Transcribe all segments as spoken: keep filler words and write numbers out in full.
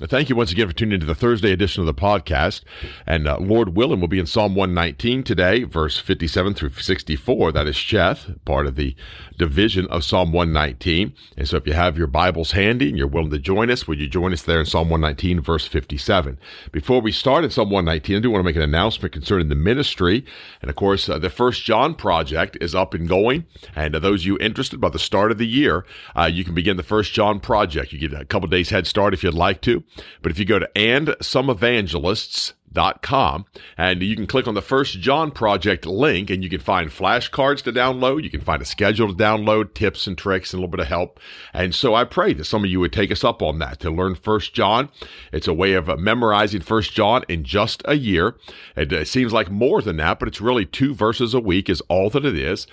Thank you once again for tuning into the Thursday edition of the podcast. And uh, Lord willing, we'll be in Psalm one nineteen today, verse fifty-seven through sixty-four. That is Cheth, part of the division of Psalm one nineteen. And so if you have your Bibles handy and you're willing to join us, would you join us there in Psalm one nineteen, verse fifty-seven? Before we start in Psalm one nineteen, I do want to make an announcement concerning the ministry. And of course, uh, the First John Project is up and going. And uh, those of you interested, by the start of the year, uh, you can begin the First John Project. You get a couple days head start if you'd like to. But if you go to and some evangelists dot com, and you can click on the First John Project link, and you can find flashcards to download. You can find a schedule to download, tips and tricks, and a little bit of help. And so I pray that some of you would take us up on that to learn First John. It's a way of memorizing First John in just a year. It, it seems like more than that, but it's really two verses a week is all that it is.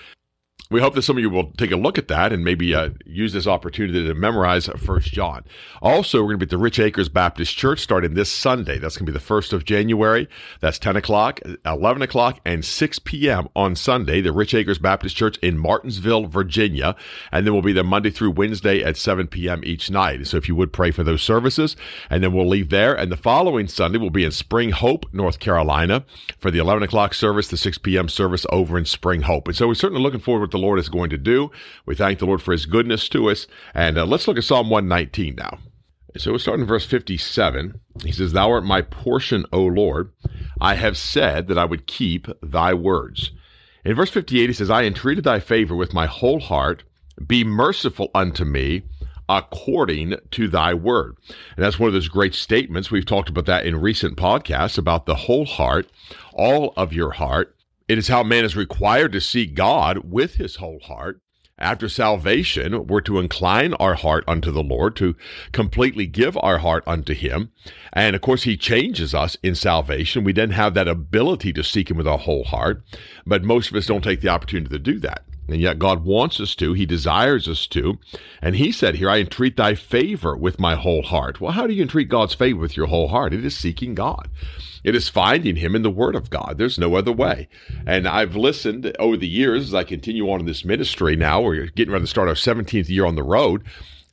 We hope that some of you will take a look at that and maybe uh, use this opportunity to memorize First John. Also, we're going to be at the Rich Acres Baptist Church starting this Sunday. That's going to be the first of January. That's ten o'clock, eleven o'clock, and six p.m. on Sunday, the Rich Acres Baptist Church in Martinsville, Virginia. And then we'll be there Monday through Wednesday at seven p.m. each night. So if you would pray for those services, and then we'll leave there. And the following Sunday, we'll be in Spring Hope, North Carolina, for the eleven o'clock service, the six p.m. service over in Spring Hope. And so we're certainly looking forward to the Lord is going to do. We thank the Lord for his goodness to us. And uh, let's look at Psalm one nineteen now. So we're starting in verse fifty-seven. He says, "Thou art my portion, O Lord. I have said that I would keep thy words." In verse fifty-eight, he says, "I entreated thy favor with my whole heart. Be merciful unto me according to thy word." And that's one of those great statements. We've talked about that in recent podcasts about the whole heart, all of your heart. It is how man is required to seek God with his whole heart. After salvation, we're to incline our heart unto the Lord, to completely give our heart unto him. And of course, he changes us in salvation. We then have that ability to seek him with our whole heart, but most of us don't take the opportunity to do that. And yet God wants us to, he desires us to. And he said here, "I entreat thy favor with my whole heart." Well, how do you entreat God's favor with your whole heart? It is seeking God. It is finding him in the word of God. There's no other way. And I've listened over the years as I continue on in this ministry now, we're getting ready to start our seventeenth year on the road.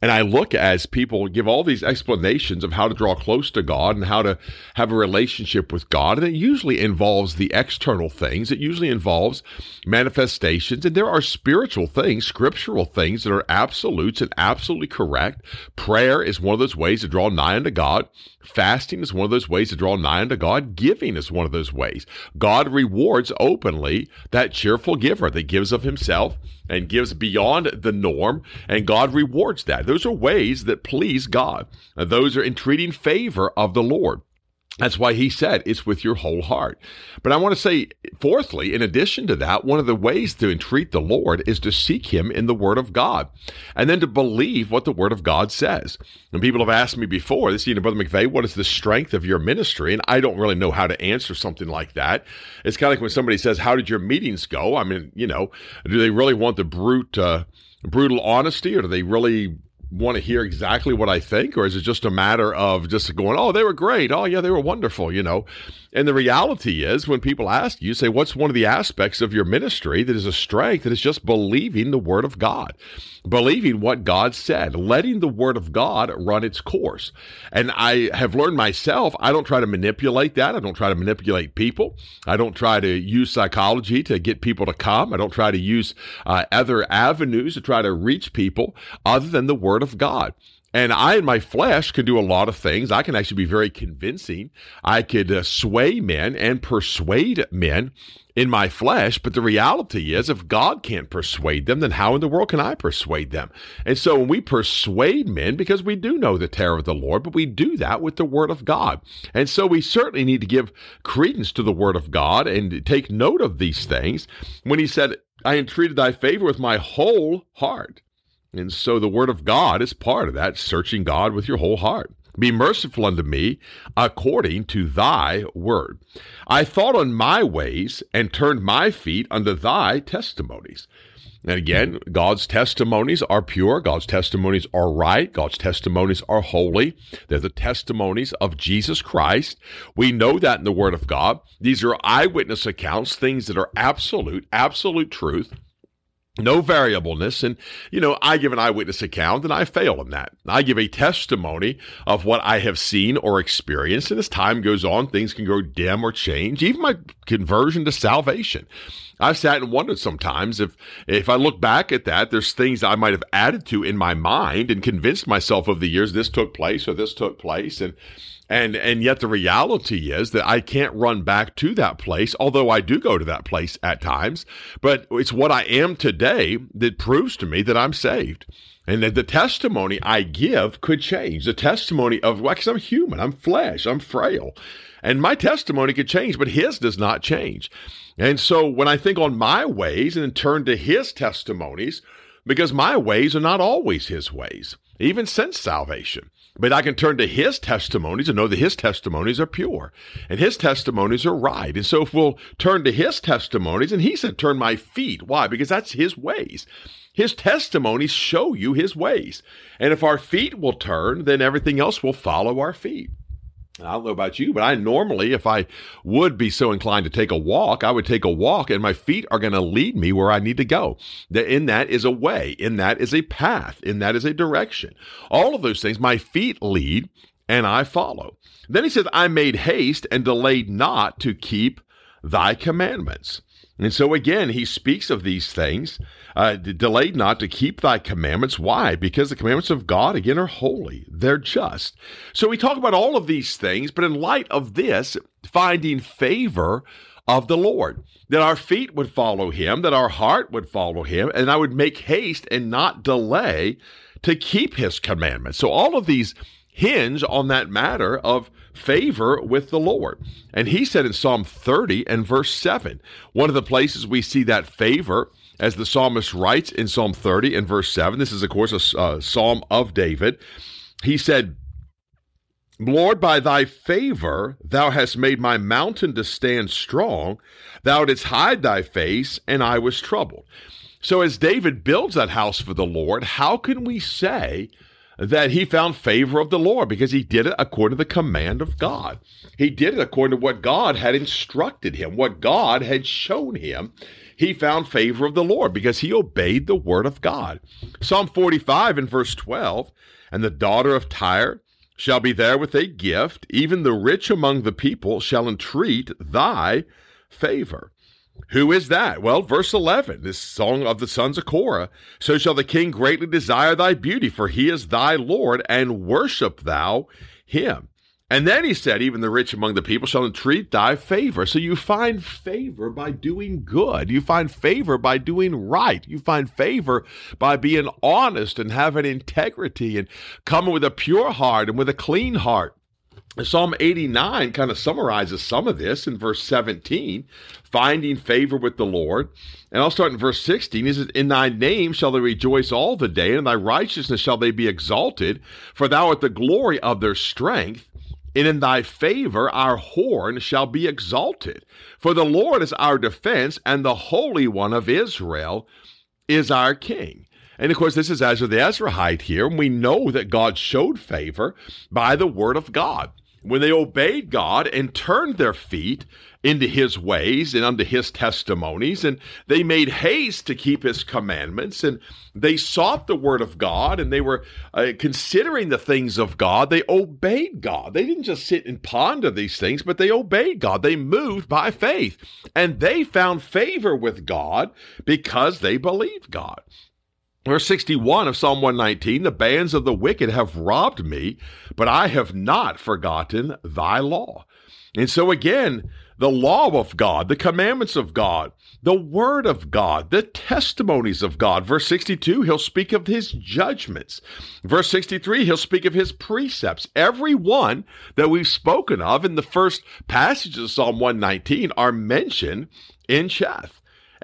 And I look as people give all these explanations of how to draw close to God and how to have a relationship with God. And it usually involves the external things. It usually involves manifestations. And there are spiritual things, scriptural things that are absolutes and absolutely correct. Prayer is one of those ways to draw nigh unto God. Fasting is one of those ways to draw nigh unto God. Giving is one of those ways. God rewards openly that cheerful giver that gives of himself and gives beyond the norm, and God rewards that. Those are ways that please God. Those are entreating favor of the Lord. That's why he said it's with your whole heart. But I want to say, fourthly, in addition to that, one of the ways to entreat the Lord is to seek him in the word of God and then to believe what the word of God says. And people have asked me before, this, you know, Brother McVeigh, what is the strength of your ministry? And I don't really know how to answer something like that. It's kind of like when somebody says, how did your meetings go? I mean, you know, do they really want the brute, uh, brutal honesty, or do they really want to hear exactly what I think? Or is it just a matter of just going, oh, they were great. Oh, yeah, they were wonderful, you know. And the reality is when people ask you, say, what's one of the aspects of your ministry that is a strength? That is just believing the word of God, believing what God said, letting the word of God run its course. And I have learned myself, I don't try to manipulate that. I don't try to manipulate people. I don't try to use psychology to get people to come. I don't try to use uh, other avenues to try to reach people other than the word of God. And I, in my flesh, can do a lot of things. I can actually be very convincing. I could uh, sway men and persuade men in my flesh. But the reality is, if God can't persuade them, then how in the world can I persuade them? And so when we persuade men, because we do know the terror of the Lord, but we do that with the Word of God. And so we certainly need to give credence to the Word of God and take note of these things. When he said, I entreated thy favor with my whole heart. And so the Word of God is part of that, searching God with your whole heart. Be merciful unto me according to thy word. I thought on my ways and turned my feet unto thy testimonies. And again, God's testimonies are pure. God's testimonies are right. God's testimonies are holy. They're the testimonies of Jesus Christ. We know that in the Word of God. These are eyewitness accounts, things that are absolute, absolute truth. No variableness. And, you know, I give an eyewitness account and I fail in that. I give a testimony of what I have seen or experienced. And as time goes on, things can go dim or change, even my conversion to salvation. I've sat and wondered sometimes if, if I look back at that, there's things I might have added to in my mind and convinced myself over the years this took place or this took place. And And and yet the reality is that I can't run back to that place, although I do go to that place at times. But it's what I am today that proves to me that I'm saved. And that the testimony I give could change. The testimony of, well, because I'm human, I'm flesh, I'm frail. And my testimony could change, but his does not change. And so when I think on my ways and then turn to his testimonies, because my ways are not always his ways, even since salvation. But I can turn to his testimonies and know that his testimonies are pure and his testimonies are right. And so if we'll turn to his testimonies, and he said, turn my feet. Why? Because that's his ways. His testimonies show you his ways. And if our feet will turn, then everything else will follow our feet. I don't know about you, but I normally, if I would be so inclined to take a walk, I would take a walk, and my feet are going to lead me where I need to go. In that is a way. In that is a path. In that is a direction. All of those things, my feet lead, and I follow. Then he says, I made haste and delayed not to keep thy commandments. And so again, he speaks of these things, uh, delayed not to keep thy commandments. Why? Because the commandments of God, again, are holy. They're just. So we talk about all of these things, but in light of this, finding favor of the Lord, that our feet would follow him, that our heart would follow him, and I would make haste and not delay to keep his commandments. So all of these hinge on that matter of favor with the Lord. And he said in Psalm thirty and verse seven, one of the places we see that favor, as the psalmist writes in Psalm thirty and verse seven, this is, of course, a uh, psalm of David. He said, Lord, by thy favor, thou hast made my mountain to stand strong. Thou didst hide thy face, and I was troubled. So as David builds that house for the Lord, how can we say that he found favor of the Lord? Because he did it according to the command of God. He did it according to what God had instructed him, what God had shown him. He found favor of the Lord because he obeyed the word of God. Psalm forty-five and verse twelve, and the daughter of Tyre shall be there with a gift, even the rich among the people shall entreat thy favor. Who is that? Well, verse eleven, this song of the sons of Korah. So shall the king greatly desire thy beauty, for he is thy Lord, and worship thou him. And then he said, even the rich among the people shall entreat thy favor. So you find favor by doing good. You find favor by doing right. You find favor by being honest and having integrity and coming with a pure heart and with a clean heart. Psalm eighty-nine kind of summarizes some of this in verse seventeen, finding favor with the Lord. And I'll start in verse sixteen. It says, in thy name shall they rejoice all the day, and in thy righteousness shall they be exalted, for thou art the glory of their strength, and in thy favor our horn shall be exalted. For the Lord is our defense, and the Holy One of Israel is our King. And, of course, this is Ezra the Ezraite here, and we know that God showed favor by the word of God. When they obeyed God and turned their feet into his ways and unto his testimonies, and they made haste to keep his commandments, and they sought the word of God, and they were uh, considering the things of God, they obeyed God. They didn't just sit and ponder these things, but they obeyed God. They moved by faith, and they found favor with God because they believed God. Verse sixty-one of Psalm one nineteen, the bands of the wicked have robbed me, but I have not forgotten thy law. And so again, the law of God, the commandments of God, the word of God, the testimonies of God. Verse sixty-two, he'll speak of his judgments. Verse sixty-three, he'll speak of his precepts. Every one that we've spoken of in the first passages of Psalm one nineteen are mentioned in Cheth.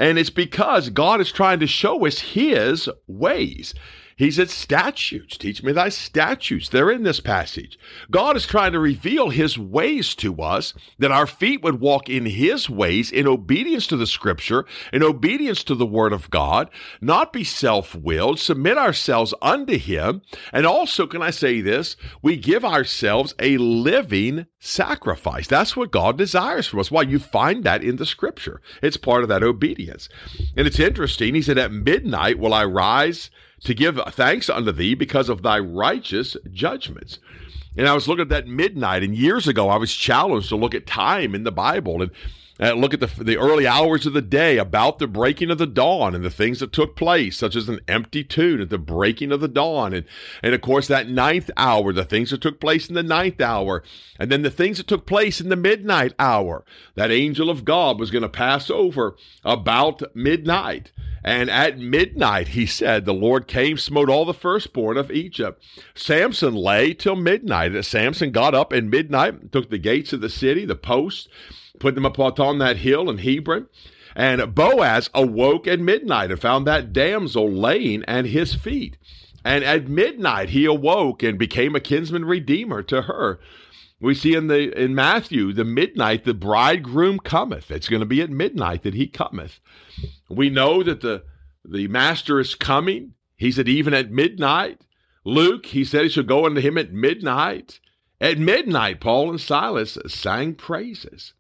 And it's because God is trying to show us his ways. He said, statutes, teach me thy statutes. They're in this passage. God is trying to reveal his ways to us, that our feet would walk in his ways in obedience to the scripture, in obedience to the word of God, not be self-willed, submit ourselves unto him. And also, can I say this? We give ourselves a living sacrifice. That's what God desires from us. Why? You find that in the scripture. It's part of that obedience. And it's interesting. He said, at midnight will I rise to give thanks unto thee because of thy righteous judgments. And I was looking at that midnight, and years ago I was challenged to look at time in the Bible and Uh, look at the, the early hours of the day, about the breaking of the dawn and the things that took place, such as an empty tomb at the breaking of the dawn. And, and of course, that ninth hour, the things that took place in the ninth hour, and then the things that took place in the midnight hour. That angel of God was going to pass over about midnight. And at midnight, he said, the Lord came, smote all the firstborn of Egypt. Samson lay till midnight. Samson got up at midnight, took the gates of the city, the posts, put them up on that hill in Hebron. And Boaz awoke at midnight and found that damsel laying at his feet. And at midnight he awoke and became a kinsman redeemer to her. We see in the in Matthew, the midnight, the bridegroom cometh. It's going to be at midnight that he cometh. We know that the, the master is coming. He said, even at midnight. Luke, he said he should go unto him at midnight. At midnight, Paul and Silas sang praises.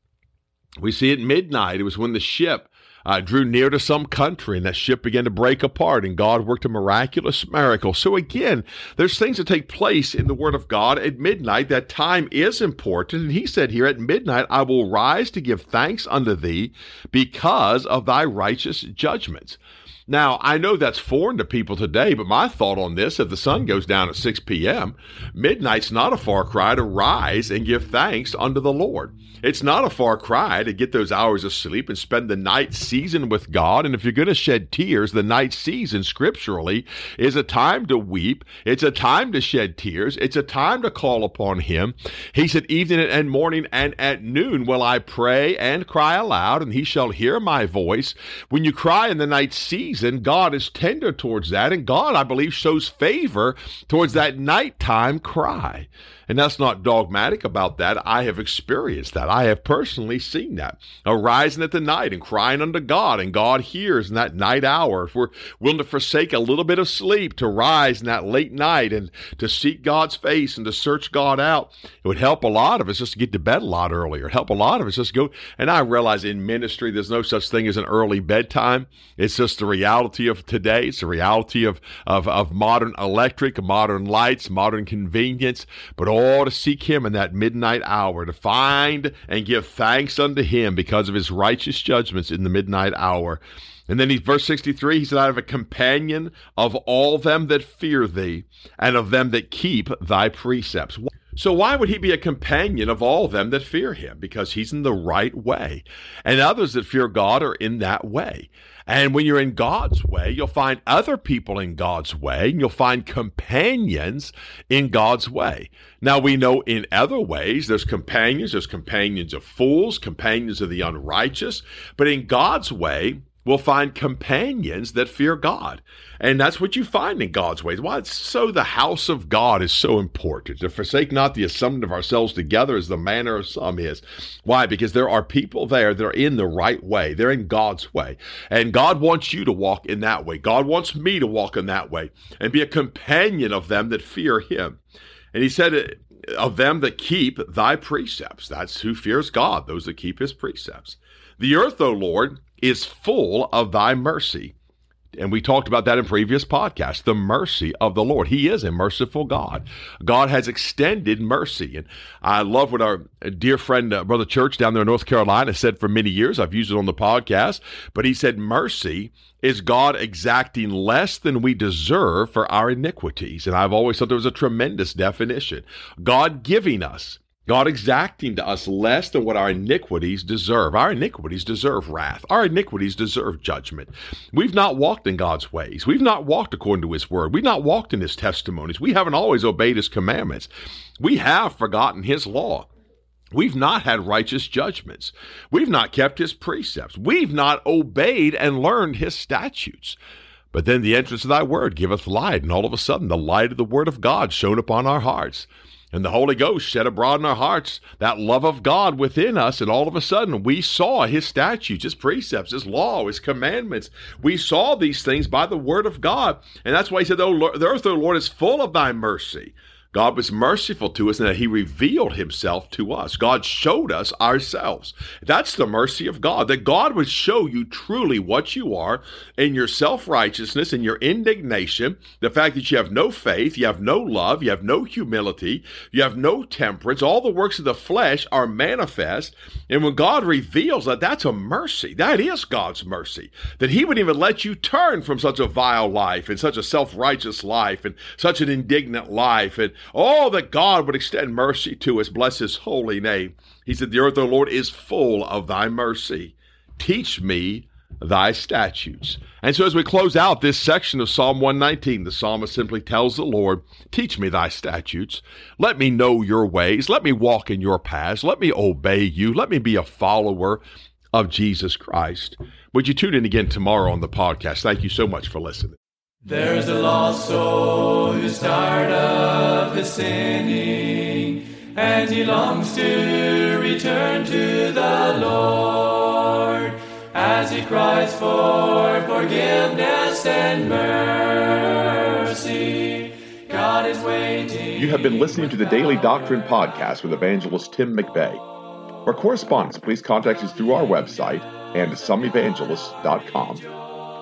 We see at midnight, it was when the ship uh, drew near to some country, and that ship began to break apart, and God worked a miraculous miracle. So again, there's things that take place in the Word of God at midnight. That time is important, and he said here, at midnight I will rise to give thanks unto thee because of thy righteous judgments. Now, I know that's foreign to people today, but my thought on this, if the sun goes down at six p.m., midnight's not a far cry to rise and give thanks unto the Lord. It's not a far cry to get those hours of sleep and spend the night season with God. And if you're going to shed tears, the night season scripturally is a time to weep. It's a time to shed tears. It's a time to call upon him. He said, evening and morning and at noon will I pray and cry aloud, and he shall hear my voice. When you cry in the night season, and God is tender towards that, and God, I believe, shows favor towards that nighttime cry. And that's not dogmatic about that. I have experienced that. I have personally seen that. Arising at the night and crying unto God, and God hears in that night hour. If we're willing to forsake a little bit of sleep to rise in that late night and to seek God's face and to search God out, it would help a lot of us just to get to bed a lot earlier. Help a lot of us just go. And I realize in ministry, there's no such thing as an early bedtime. It's just the reality of today. It's the reality of, of, of modern electric, modern lights, modern convenience, but all to seek him in that midnight hour, to find and give thanks unto him because of his righteous judgments in the midnight hour. And then he, verse sixty-three, he said, I have a companion of all them that fear thee and of them that keep thy precepts. So why would he be a companion of all them that fear him? Because he's in the right way. And others that fear God are in that way. And when you're in God's way, you'll find other people in God's way, and you'll find companions in God's way. Now, we know in other ways, there's companions, there's companions of fools, companions of the unrighteous, but in God's way, we'll find companions that fear God. And that's what you find in God's ways. Why? It's so the house of God is so important. To forsake not the assembling of ourselves together as the manner of some is. Why? Because there are people there that are in the right way. They're in God's way. And God wants you to walk in that way. God wants me to walk in that way and be a companion of them that fear him. And he said, of them that keep thy precepts. That's who fears God, those that keep his precepts. The earth, O Lord, is full of thy mercy. And we talked about that in previous podcasts, the mercy of the Lord. He is a merciful God. God has extended mercy. And I love what our dear friend, uh, Brother Church down there in North Carolina said for many years. I've used it on the podcast, but he said, mercy is God exacting less than we deserve for our iniquities. And I've always thought there was a tremendous definition. God giving us, God exacting to us less than what our iniquities deserve. Our iniquities deserve wrath. Our iniquities deserve judgment. We've not walked in God's ways. We've not walked according to his word. We've not walked in his testimonies. We haven't always obeyed his commandments. We have forgotten his law. We've not had righteous judgments. We've not kept his precepts. We've not obeyed and learned his statutes. But then the entrance of thy word giveth light, and all of a sudden the light of the word of God shone upon our hearts. And the Holy Ghost shed abroad in our hearts that love of God within us, and all of a sudden we saw his statutes, his precepts, his law, his commandments. We saw these things by the word of God, and that's why he said, "O the earth, O Lord, is full of thy mercy." God was merciful to us, and that he revealed himself to us. God showed us ourselves. That's the mercy of God, that God would show you truly what you are in your self-righteousness, in your indignation, the fact that you have no faith, you have no love, you have no humility, you have no temperance. All the works of the flesh are manifest, and when God reveals that, that's a mercy. That is God's mercy, that he would even let you turn from such a vile life and such a self-righteous life and such an indignant life, and oh, that God would extend mercy to us. Bless his holy name. He said, the earth, O Lord, is full of thy mercy. Teach me thy statutes. And so as we close out this section of Psalm one nineteen, the psalmist simply tells the Lord, teach me thy statutes. Let me know your ways. Let me walk in your paths. Let me obey you. Let me be a follower of Jesus Christ. Would you tune in again tomorrow on the podcast? Thank you so much for listening. There's a lost soul who's tired of his sinning, and he longs to return to the Lord, as he cries for forgiveness and mercy. God is waiting. You have been listening to the Daily Doctrine Podcast with evangelist Tim McVeigh. For correspondence, please contact us through our website, and some evangelists dot com.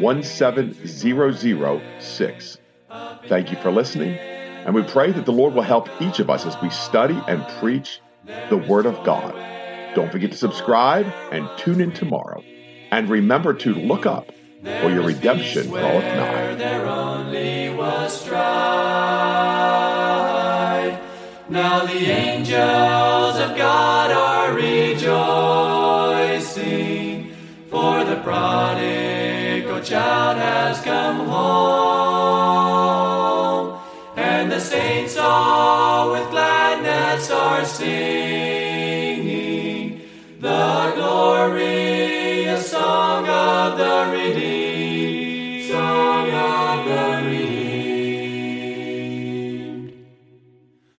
one seven zero zero six. Thank you for listening, and we pray that the Lord will help each of us as we study and preach the Word of God. Don't forget to subscribe and tune in tomorrow, and remember to look up, for your redemption draweth nigh. There only was strife. Now the angels of God are rejoicing, for the prodigal child has come home, and the saints all with gladness are singing the glorious song of the redeemed.